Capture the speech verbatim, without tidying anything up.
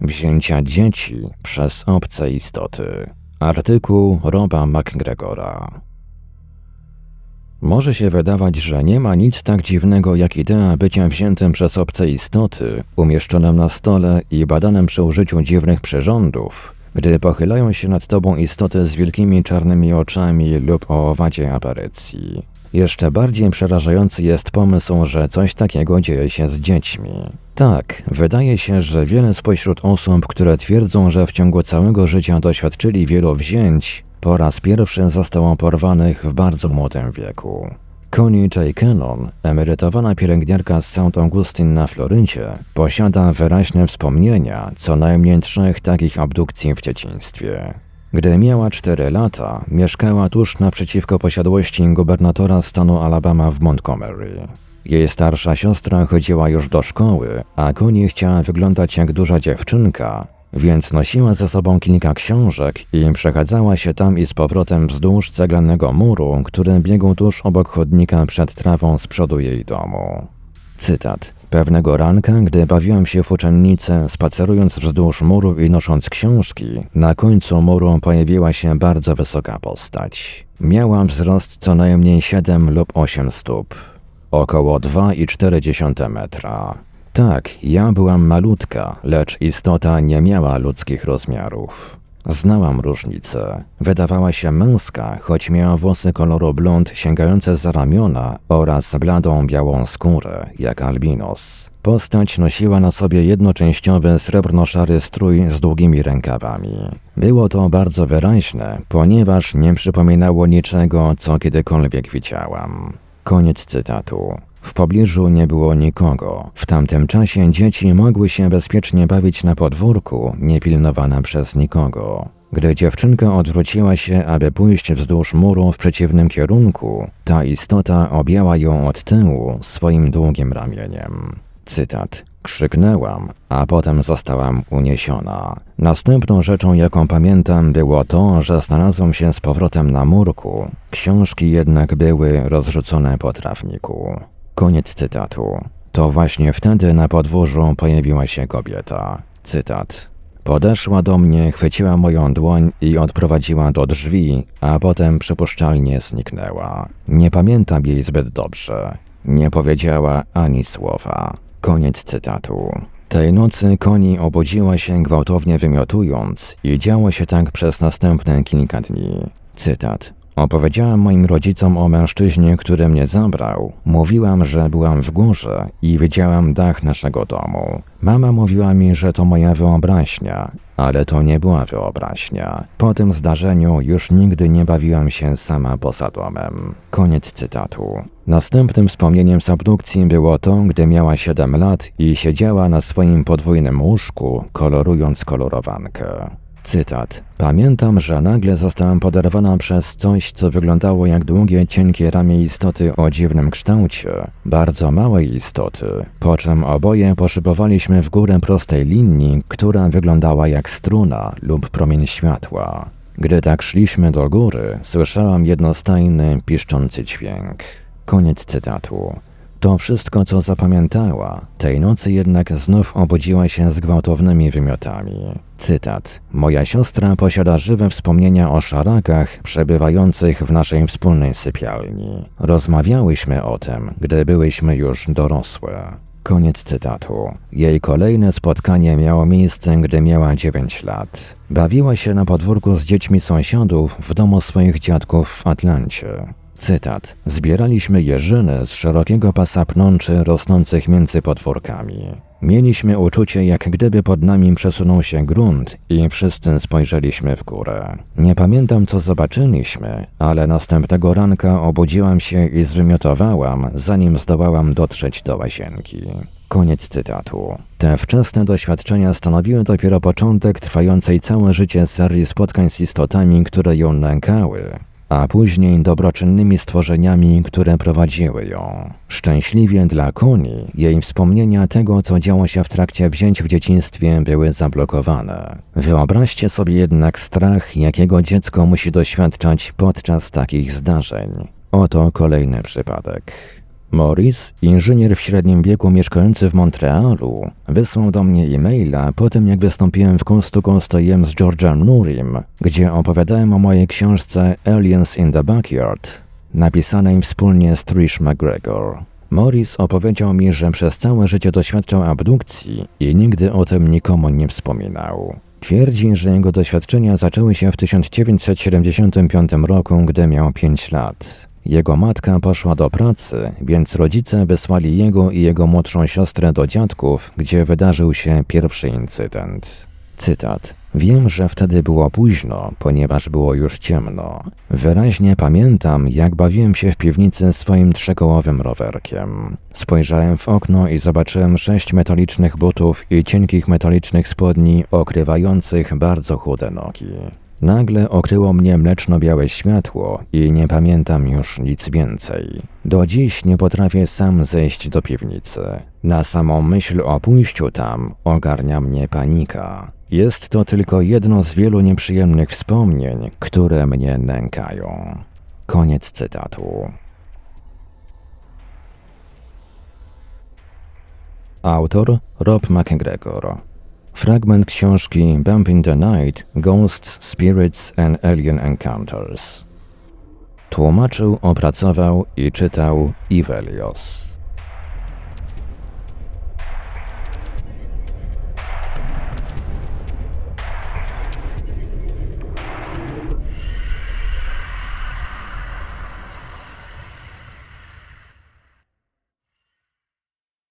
Wzięcia dzieci przez obce istoty. Artykuł Roba MacGregora. Może się wydawać, że nie ma nic tak dziwnego jak idea bycia wziętym przez obce istoty, umieszczonym na stole i badanym przy użyciu dziwnych przyrządów, gdy pochylają się nad tobą istoty z wielkimi czarnymi oczami lub o owadziej aparycji. Jeszcze bardziej przerażający jest pomysł, że coś takiego dzieje się z dziećmi. Tak, wydaje się, że wiele spośród osób, które twierdzą, że w ciągu całego życia doświadczyli wielu wzięć, po raz pierwszy zostało porwanych w bardzo młodym wieku. Connie J. Cannon, emerytowana pielęgniarka z Saint Augustine na Florydzie, posiada wyraźne wspomnienia co najmniej trzech takich abdukcji w dzieciństwie. Gdy miała cztery lata, mieszkała tuż naprzeciwko posiadłości gubernatora stanu Alabama w Montgomery. Jej starsza siostra chodziła już do szkoły, a Connie chciała wyglądać jak duża dziewczynka, więc nosiła ze sobą kilka książek i przechadzała się tam i z powrotem wzdłuż ceglanego muru, który biegł tuż obok chodnika przed trawą z przodu jej domu. Cytat. Pewnego ranka, gdy bawiłam się w uczennicę, spacerując wzdłuż muru i nosząc książki, na końcu muru pojawiła się bardzo wysoka postać. Miała wzrost co najmniej siedem lub osiem stóp, około dwa i cztery dziesiąte metra. Tak, ja byłam malutka, lecz istota nie miała ludzkich rozmiarów. Znałam różnicę. Wydawała się męska, choć miała włosy koloru blond sięgające za ramiona oraz bladą białą skórę, jak albinos. Postać nosiła na sobie jednoczęściowy srebrno-szary strój z długimi rękawami. Było to bardzo wyraźne, ponieważ nie przypominało niczego, co kiedykolwiek widziałam. Koniec cytatu. W pobliżu nie było nikogo. W tamtym czasie dzieci mogły się bezpiecznie bawić na podwórku, nie pilnowana przez nikogo. Gdy dziewczynka odwróciła się, aby pójść wzdłuż muru w przeciwnym kierunku, ta istota objęła ją od tyłu swoim długim ramieniem. Cytat. Krzyknęłam, a potem zostałam uniesiona. Następną rzeczą, jaką pamiętam, było to, że znalazłam się z powrotem na murku. Książki jednak były rozrzucone po trawniku. Koniec cytatu. To właśnie wtedy na podwórzu pojawiła się kobieta. Cytat. Podeszła do mnie, chwyciła moją dłoń i odprowadziła do drzwi, a potem przypuszczalnie zniknęła. Nie pamiętam jej zbyt dobrze. Nie powiedziała ani słowa. Koniec cytatu. Tej nocy Connie obudziła się gwałtownie wymiotując i działo się tak przez następne kilka dni. Cytat. Opowiedziałam moim rodzicom o mężczyźnie, który mnie zabrał. Mówiłam, że byłam w górze i widziałam dach naszego domu. Mama mówiła mi, że to moja wyobraźnia, ale to nie była wyobraźnia. Po tym zdarzeniu już nigdy nie bawiłam się sama poza domem. Koniec cytatu. Następnym wspomnieniem z abdukcji było to, gdy miała siedem lat i siedziała na swoim podwójnym łóżku, kolorując kolorowankę. Cytat. Pamiętam, że nagle zostałam poderwana przez coś, co wyglądało jak długie, cienkie ramię istoty o dziwnym kształcie, bardzo małej istoty, po czym oboje poszybowaliśmy w górę prostej linii, która wyglądała jak struna lub promień światła. Gdy tak szliśmy do góry, słyszałam jednostajny, piszczący dźwięk. Koniec cytatu. To wszystko, co zapamiętała. Tej nocy jednak znów obudziła się z gwałtownymi wymiotami. Cytat. Moja siostra posiada żywe wspomnienia o szarakach przebywających w naszej wspólnej sypialni. Rozmawiałyśmy o tym, gdy byłyśmy już dorosłe. Koniec cytatu. Jej kolejne spotkanie miało miejsce, gdy miała dziewięć lat. Bawiła się na podwórku z dziećmi sąsiadów w domu swoich dziadków w Atlancie. Cytat. Zbieraliśmy jeżyny z szerokiego pasa pnączy rosnących między podwórkami. Mieliśmy uczucie, jak gdyby pod nami przesunął się grunt i wszyscy spojrzeliśmy w górę. Nie pamiętam, co zobaczyliśmy, ale następnego ranka obudziłam się i zwymiotowałam, zanim zdołałam dotrzeć do łazienki. Koniec cytatu. Te wczesne doświadczenia stanowiły dopiero początek trwającej całe życie serii spotkań z istotami, które ją nękały, a później dobroczynnymi stworzeniami, które prowadziły ją. Szczęśliwie dla Connie, jej wspomnienia tego, co działo się w trakcie wzięć w dzieciństwie, były zablokowane. Wyobraźcie sobie jednak strach, jakiego dziecko musi doświadczać podczas takich zdarzeń. Oto kolejny przypadek. Morris, inżynier w średnim wieku mieszkający w Montrealu, wysłał do mnie e-maila po tym, jak wystąpiłem w Kunstu Kunstojem z George'em Murrim, gdzie opowiadałem o mojej książce Aliens in the Backyard, napisanej wspólnie z Trish McGregor. Morris opowiedział mi, że przez całe życie doświadczał abdukcji i nigdy o tym nikomu nie wspominał. Twierdzi, że jego doświadczenia zaczęły się w tysiąc dziewięćset siedemdziesiątym piątym roku, gdy miał pięć lat. Jego matka poszła do pracy, więc rodzice wysłali jego i jego młodszą siostrę do dziadków, gdzie wydarzył się pierwszy incydent. Cytat. Wiem, że wtedy było późno, ponieważ było już ciemno. Wyraźnie pamiętam, jak bawiłem się w piwnicy swoim trzykołowym rowerkiem. Spojrzałem w okno i zobaczyłem sześć metalicznych butów i cienkich metalicznych spodni okrywających bardzo chude nogi. Nagle okryło mnie mleczno-białe światło i nie pamiętam już nic więcej. Do dziś nie potrafię sam zejść do piwnicy. Na samą myśl o pójściu tam ogarnia mnie panika. Jest to tylko jedno z wielu nieprzyjemnych wspomnień, które mnie nękają. Koniec cytatu. Autor Rob MacGregor. Fragment książki Bump in the Night, Ghosts, Spirits and Alien Encounters. Tłumaczył, opracował i czytał Ivelios.